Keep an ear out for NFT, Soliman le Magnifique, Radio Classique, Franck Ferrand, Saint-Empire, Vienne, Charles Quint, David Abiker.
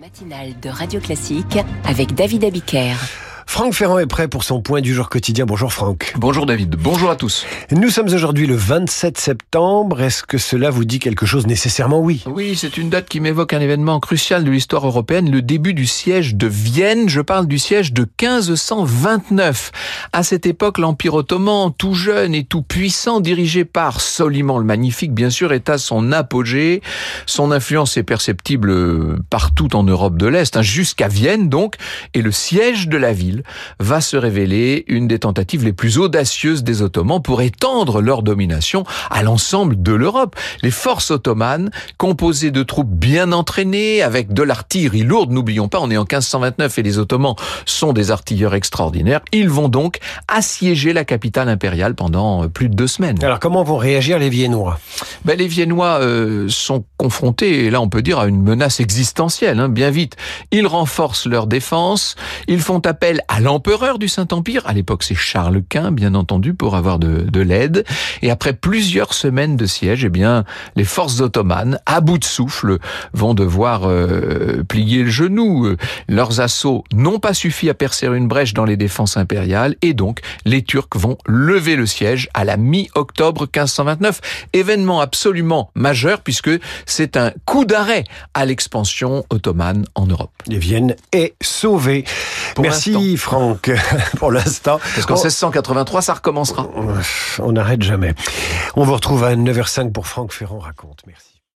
Matinale de Radio Classique avec David Abiker. Franck Ferrand est prêt pour son point du jour quotidien. Bonjour Franck. Bonjour David, bonjour à tous. Nous sommes aujourd'hui le 27 septembre. Est-ce que cela vous dit quelque chose? Nécessairement oui. Oui, c'est une date qui m'évoque un événement crucial de l'histoire européenne, le début du siège de Vienne. Je parle du siège de 1529. À cette époque, l'Empire ottoman, tout jeune et tout puissant, dirigé par Soliman le Magnifique, bien sûr, est à son apogée. Son influence est perceptible partout en Europe de l'Est, jusqu'à Vienne donc, et le siège de la ville va se révéler une des tentatives les plus audacieuses des Ottomans pour étendre leur domination à l'ensemble de l'Europe. Les forces ottomanes, composées de troupes bien entraînées, avec de l'artillerie lourde, n'oublions pas, on est en 1529 et les Ottomans sont des artilleurs extraordinaires, ils vont donc assiéger la capitale impériale pendant plus de 2 semaines. Alors comment vont réagir les Viennois ? Les Viennois sont confrontés, et là on peut dire, à une menace existentielle, bien vite. Ils renforcent leur défense, ils font appel à l'empereur du Saint-Empire, à l'époque c'est Charles Quint, bien entendu, pour avoir de l'aide. Et après plusieurs semaines de siège, les forces ottomanes, à bout de souffle, vont devoir plier le genou. Leurs assauts n'ont pas suffi à percer une brèche dans les défenses impériales, et donc les Turcs vont lever le siège à la mi-octobre 1529. Événement absolument majeur, puisque c'est un coup d'arrêt à l'expansion ottomane en Europe. Et Vienne est sauvée. Merci Franck, pour l'instant. Parce qu'en 1683, ça recommencera. On n'arrête jamais. On vous retrouve à 9h05 pour Franck Ferrand raconte. Merci.